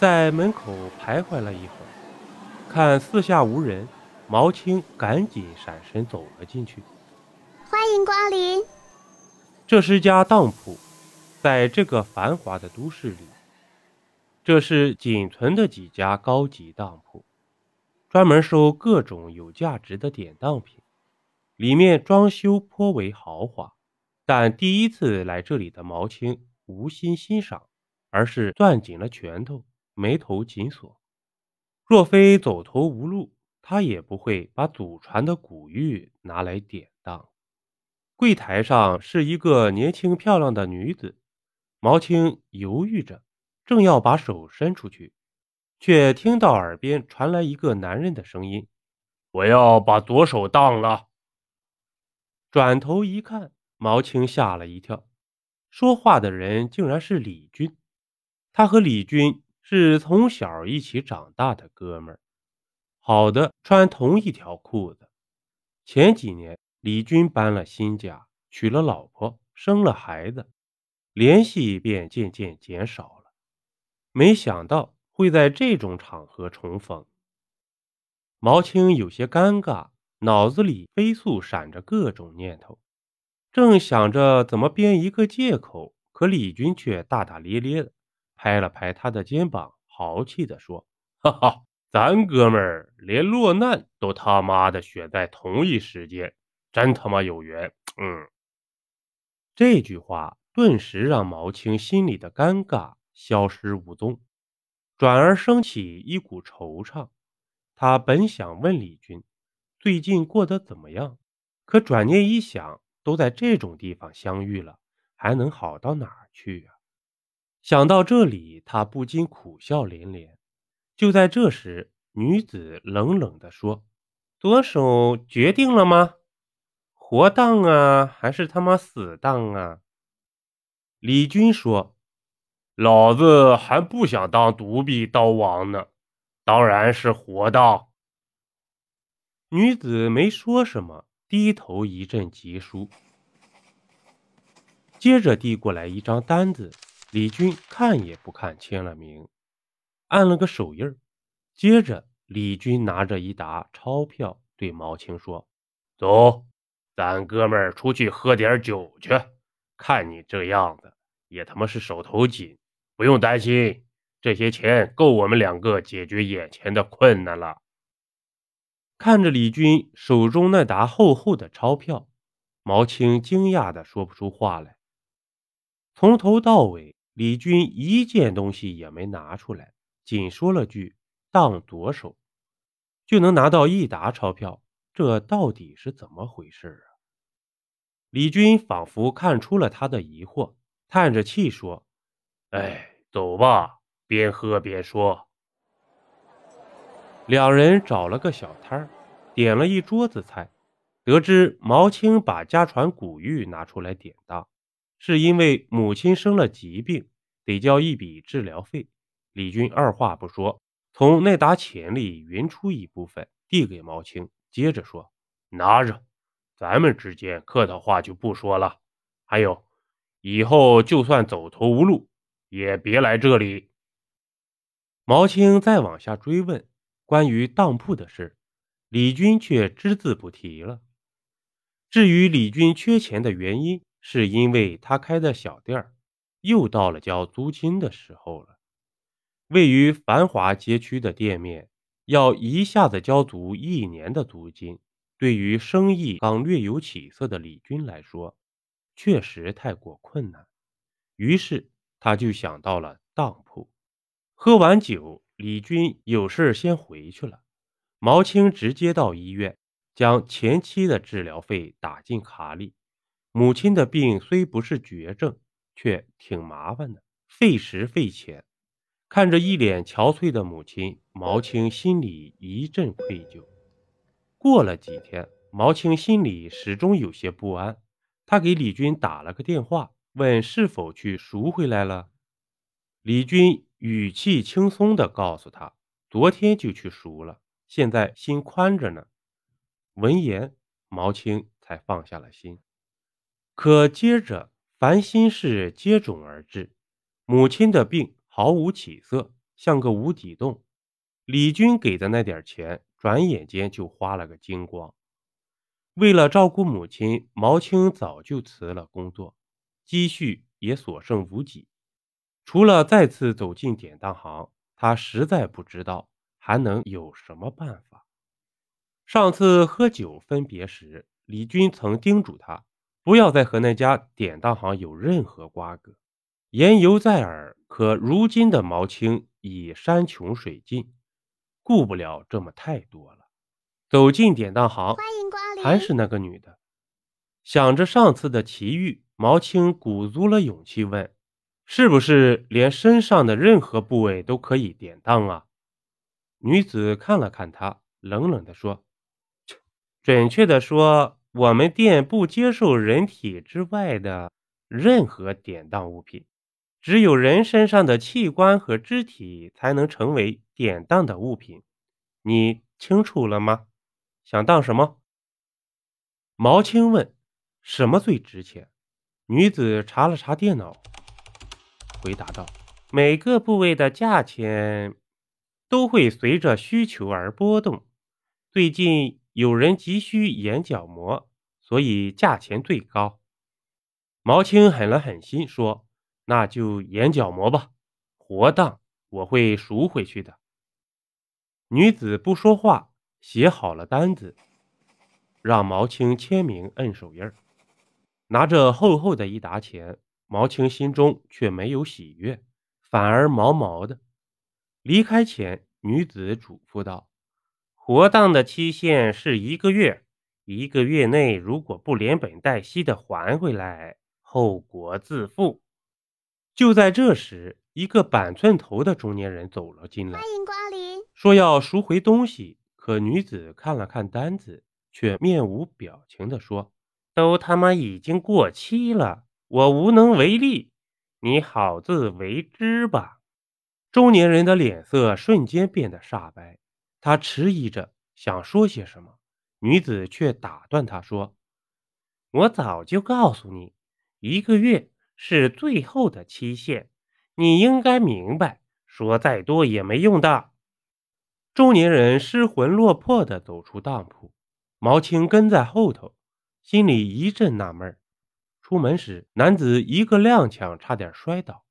在门口徘徊了一会儿，看四下无人，毛青赶紧闪身走了进去。欢迎光临。这是家当铺，在这个繁华的都市里，这是仅存的几家高级当铺，专门收各种有价值的典当品，里面装修颇为豪华。但第一次来这里的毛青无心欣赏，而是攥紧了拳头，眉头紧锁。若非走投无路，他也不会把祖传的古玉拿来典当。柜台上是一个年轻漂亮的女子，毛青犹豫着，正要把手伸出去，却听到耳边传来一个男人的声音：“我要把左手当了。”转头一看，毛青吓了一跳，说话的人竟然是李军。他和李军是从小一起长大的哥们儿，好的穿同一条裤子。前几年李军搬了新家，娶了老婆，生了孩子，联系便渐渐减少了，没想到会在这种场合重逢。毛青有些尴尬，脑子里飞速闪着各种念头，正想着怎么编一个借口，可李军却大大咧咧的拍了拍他的肩膀，豪气的说：“哈哈，咱哥们儿连落难都他妈的选在同一时间，真他妈有缘。”这句话顿时让毛青心里的尴尬消失无踪，转而升起一股惆怅。他本想问李军最近过得怎么样，可转念一想，都在这种地方相遇了，还能好到哪儿去啊？想到这里，他不禁苦笑连连。就在这时，女子冷冷地说：“左手决定了吗？活当啊，还是他妈死当啊？”李军说：“老子还不想当独臂刀王呢，当然是活当。”女子没说什么，低头一阵疾书，接着递过来一张单子。李军看也不看，签了名，按了个手印。接着李军拿着一沓钞票对毛青说：“走，咱哥们儿出去喝点酒去，看你这样子也他妈是手头紧，不用担心，这些钱够我们两个解决眼前的困难了。”看着李军手中那沓厚厚的钞票，毛青惊讶的说不出话来。从头到尾，李军一件东西也没拿出来，仅说了句当左手，就能拿到一沓钞票，这到底是怎么回事啊？李军仿佛看出了他的疑惑，叹着气说：“哎，走吧，边喝边说。”两人找了个小摊儿，点了一桌子菜。得知毛青把家传古玉拿出来典当，是因为母亲生了疾病，得交一笔治疗费。李军二话不说，从那沓钱里匀出一部分递给毛青，接着说：“拿着，咱们之间客套话就不说了。还有，以后就算走投无路，也别来这里。”毛青再往下追问关于当铺的事，李军却只字不提了。至于李军缺钱的原因，是因为他开的小店又到了交租金的时候了。位于繁华街区的店面，要一下子交足一年的租金，对于生意刚略有起色的李军来说，确实太过困难。于是他就想到了当铺。喝完酒，李军有事先回去了，毛青直接到医院，将前期的治疗费打进卡里。母亲的病虽不是绝症，却挺麻烦的，费时费钱。看着一脸憔悴的母亲，毛青心里一阵愧疚。过了几天，毛青心里始终有些不安，他给李军打了个电话，问是否去赎回来了。李军语气轻松地告诉他，昨天就去赎了，现在心宽着呢。闻言，毛青才放下了心。可接着烦心事接踵而至，母亲的病毫无起色，像个无底洞。李军给的那点钱，转眼间就花了个精光。为了照顾母亲，毛青早就辞了工作，积蓄也所剩无几。除了再次走进典当行，他实在不知道还能有什么办法。上次喝酒分别时，李军曾叮嘱他不要再和那家典当行有任何瓜葛，言犹在耳。可如今的毛青已山穷水尽，顾不了这么太多了。走进典当行，还是那个女的。想着上次的奇遇，毛青鼓足了勇气问，是不是连身上的任何部位都可以典当啊？女子看了看他，冷冷地说，准确地说，我们店不接受人体之外的任何典当物品，只有人身上的器官和肢体才能成为典当的物品，你清楚了吗？想当什么？毛青问。什么最值钱？女子查了查电脑，回答道，每个部位的价钱都会随着需求而波动，最近有人急需眼角膜，所以价钱最高。毛青狠了狠心说，那就眼角膜吧，活当我会赎回去的。女子不说话，写好了单子，让毛青签名摁手印。拿着厚厚的一沓钱，毛青心中却没有喜悦，反而毛毛的。离开前，女子嘱咐道，活当的期限是1个月，1个月内如果不连本带息的还回来，后果自负。就在这时，一个板寸头的中年人走了进来，欢迎光临，说要赎回东西。可女子看了看单子，却面无表情地说，都他妈已经过期了，我无能为力，你好自为之吧。中年人的脸色瞬间变得煞白，他迟疑着想说些什么，女子却打断他说，我早就告诉你，1个月是最后的期限，你应该明白，说再多也没用的。中年人失魂落魄地走出当铺，毛青跟在后头，心里一阵纳闷。出门时，男子一个踉跄差点摔倒，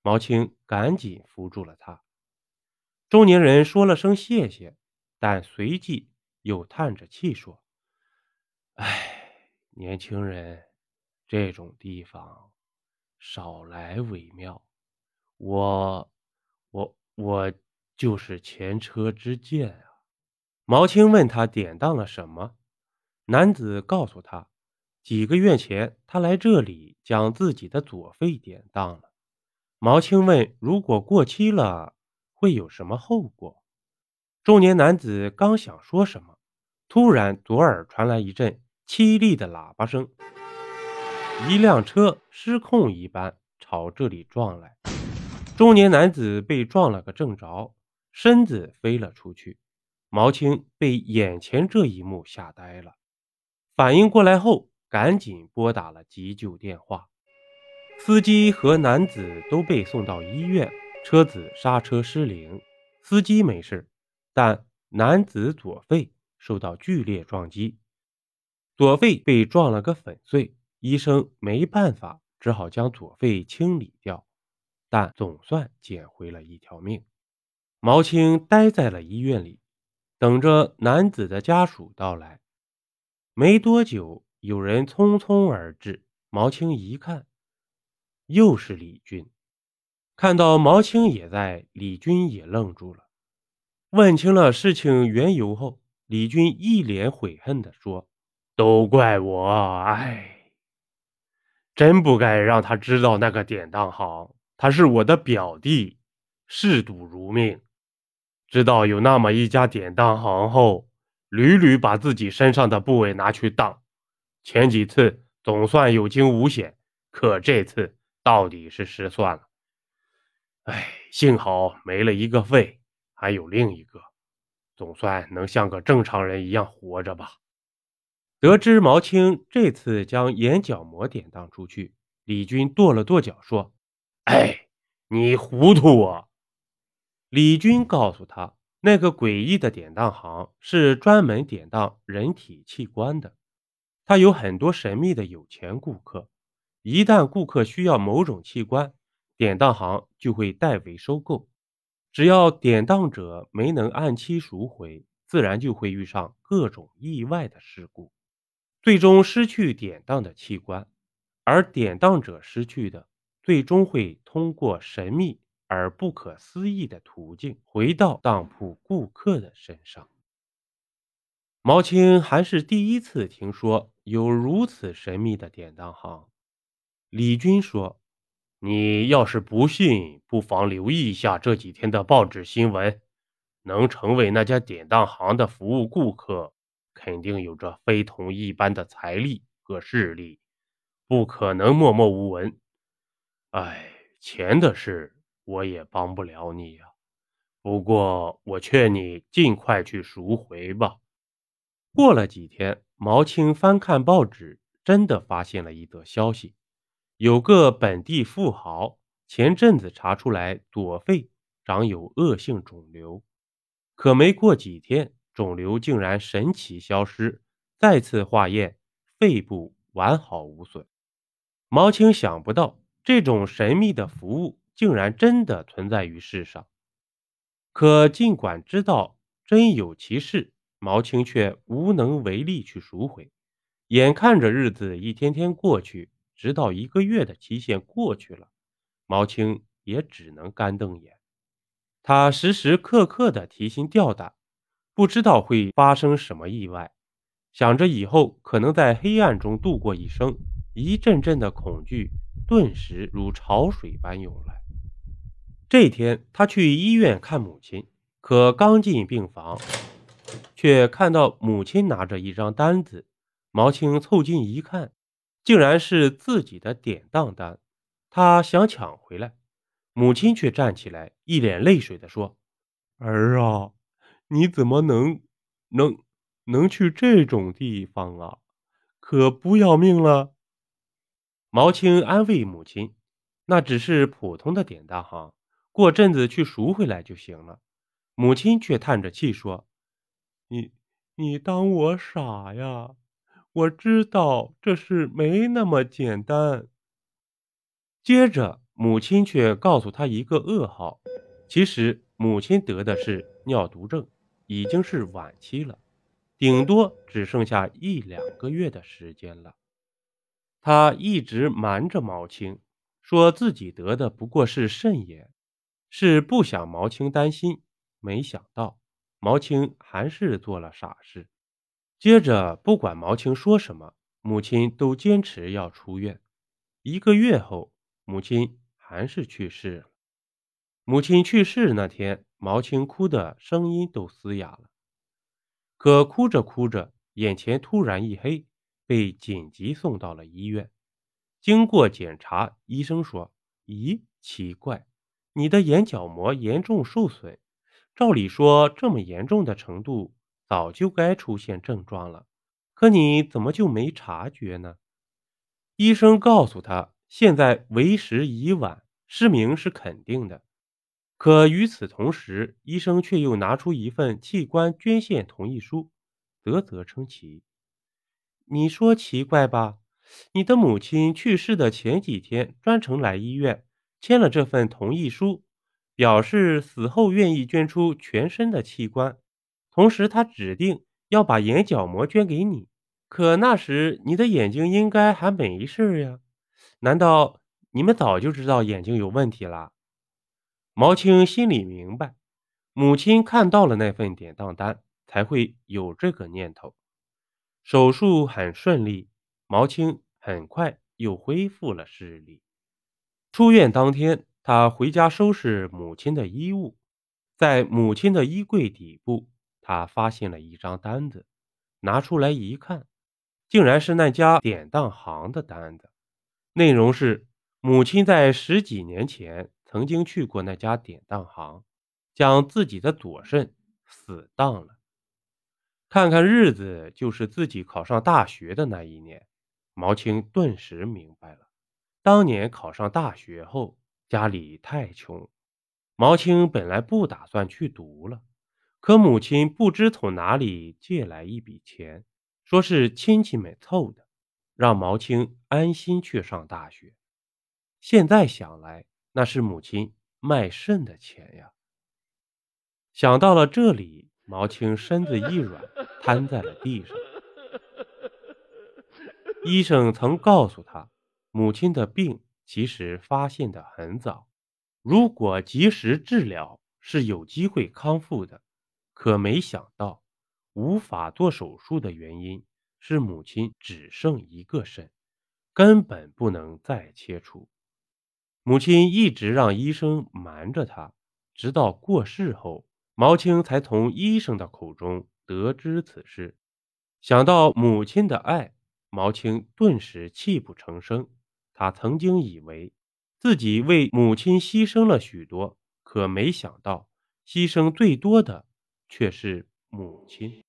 毛青赶紧扶住了他。中年人说了声谢谢，但随即又叹着气说，哎，年轻人，这种地方少来为妙，我就是前车之鉴啊。毛青问他典当了什么，男子告诉他，几个月前他来这里将自己的左肺典当了。毛青问，如果过期了会有什么后果？中年男子刚想说什么，突然左耳传来一阵凄厉的喇叭声，一辆车失控一般朝这里撞来，中年男子被撞了个正着，身子飞了出去。毛青被眼前这一幕吓呆了，反应过来后赶紧拨打了急救电话，司机和男子都被送到医院，车子刹车失灵，司机没事，但男子左肺受到剧烈撞击，左肺被撞了个粉碎，医生没办法，只好将左肺清理掉，但总算捡回了一条命。毛青待在了医院里，等着男子的家属到来。没多久，有人匆匆而至，毛青一看，又是李军。看到毛青也在，李军也愣住了。问清了事情缘由后，李军一脸悔恨地说，都怪我，哎，真不该让他知道那个典当行，他是我的表弟，嗜赌如命。知道有那么一家典当行后，屡屡把自己身上的部位拿去当。前几次总算有惊无险，可这次到底是失算了。哎，幸好没了一个肺，还有另一个，总算能像个正常人一样活着吧。得知毛青这次将眼角膜典当出去，李军跺了跺脚说，哎，你糊涂啊。李军告诉他，那个诡异的典当行是专门典当人体器官的，他有很多神秘的有钱顾客，一旦顾客需要某种器官，典当行就会代为收购，只要典当者没能按期赎回，自然就会遇上各种意外的事故，最终失去典当的器官，而典当者失去的最终会通过神秘而不可思议的途径回到当铺顾客的身上。毛青还是第一次听说有如此神秘的典当行。李军说，你要是不信，不妨留意一下这几天的报纸新闻，能成为那家典当行的服务顾客，肯定有着非同一般的财力和势力，不可能默默无闻。哎，钱的事我也帮不了你呀，不过我劝你尽快去赎回吧。过了几天，毛青翻看报纸，真的发现了一则消息，有个本地富豪前阵子查出来左肺长有恶性肿瘤，可没过几天，肿瘤竟然神奇消失，再次化验，肺部完好无损。毛青想不到这种神秘的服务竟然真的存在于世上，可尽管知道真有其事，毛青却无能为力去赎回。眼看着日子一天天过去，直到1个月的期限过去了，毛青也只能干瞪眼。他时时刻刻地提心吊胆，不知道会发生什么意外，想着以后可能在黑暗中度过一生，一阵阵的恐惧顿时如潮水般涌来。这天他去医院看母亲，可刚进病房，却看到母亲拿着一张单子。毛青凑近一看，竟然是自己的典当单，他想抢回来，母亲却站起来，一脸泪水地说，儿啊，你怎么能去这种地方啊，可不要命了。毛青安慰母亲，那只是普通的典当行，过阵子去赎回来就行了。母亲却叹着气说，你当我傻呀，我知道这事没那么简单。接着母亲却告诉他一个噩耗，其实母亲得的是尿毒症，已经是晚期了，顶多只剩下1-2个月的时间了。他一直瞒着毛青，说自己得的不过是肾炎，是不想毛青担心，没想到毛青还是做了傻事。接着不管毛青说什么，母亲都坚持要出院。1个月后，母亲还是去世了。母亲去世那天，毛青哭的声音都嘶哑了，可哭着哭着，眼前突然一黑，被紧急送到了医院。经过检查，医生说，咦，奇怪，你的眼角膜严重受损，照理说这么严重的程度早就该出现症状了，可你怎么就没察觉呢？医生告诉他，现在为时已晚，失明是肯定的。可与此同时，医生却又拿出一份器官捐献同意书，啧啧称奇。你说奇怪吧，你的母亲去世的前几天专程来医院，签了这份同意书，表示死后愿意捐出全身的器官，同时她指定要把眼角膜捐给你，可那时你的眼睛应该还没事呀，难道你们早就知道眼睛有问题了？毛青心里明白，母亲看到了那份典当单才会有这个念头。手术很顺利，毛青很快又恢复了视力。出院当天，他回家收拾母亲的衣物，在母亲的衣柜底部，他发现了一张单子，拿出来一看，竟然是那家典当行的单子。内容是，母亲在10几年前曾经去过那家典当行，将自己的左肾死当了。看看日子，就是自己考上大学的那一年。毛青顿时明白了，当年考上大学后，家里太穷，毛青本来不打算去读了，可母亲不知从哪里借来一笔钱，说是亲戚们凑的，让毛青安心去上大学。现在想来，那是母亲卖肾的钱呀。想到了这里，毛青身子一软，瘫在了地上。医生曾告诉他，母亲的病其实发现得很早，如果及时治疗是有机会康复的，可没想到无法做手术的原因是母亲只剩一个肾，根本不能再切除。母亲一直让医生瞒着她，直到过世后，毛青才从医生的口中得知此事。想到母亲的爱，毛青顿时泣不成声。他曾经以为自己为母亲牺牲了许多，可没想到牺牲最多的却是母亲。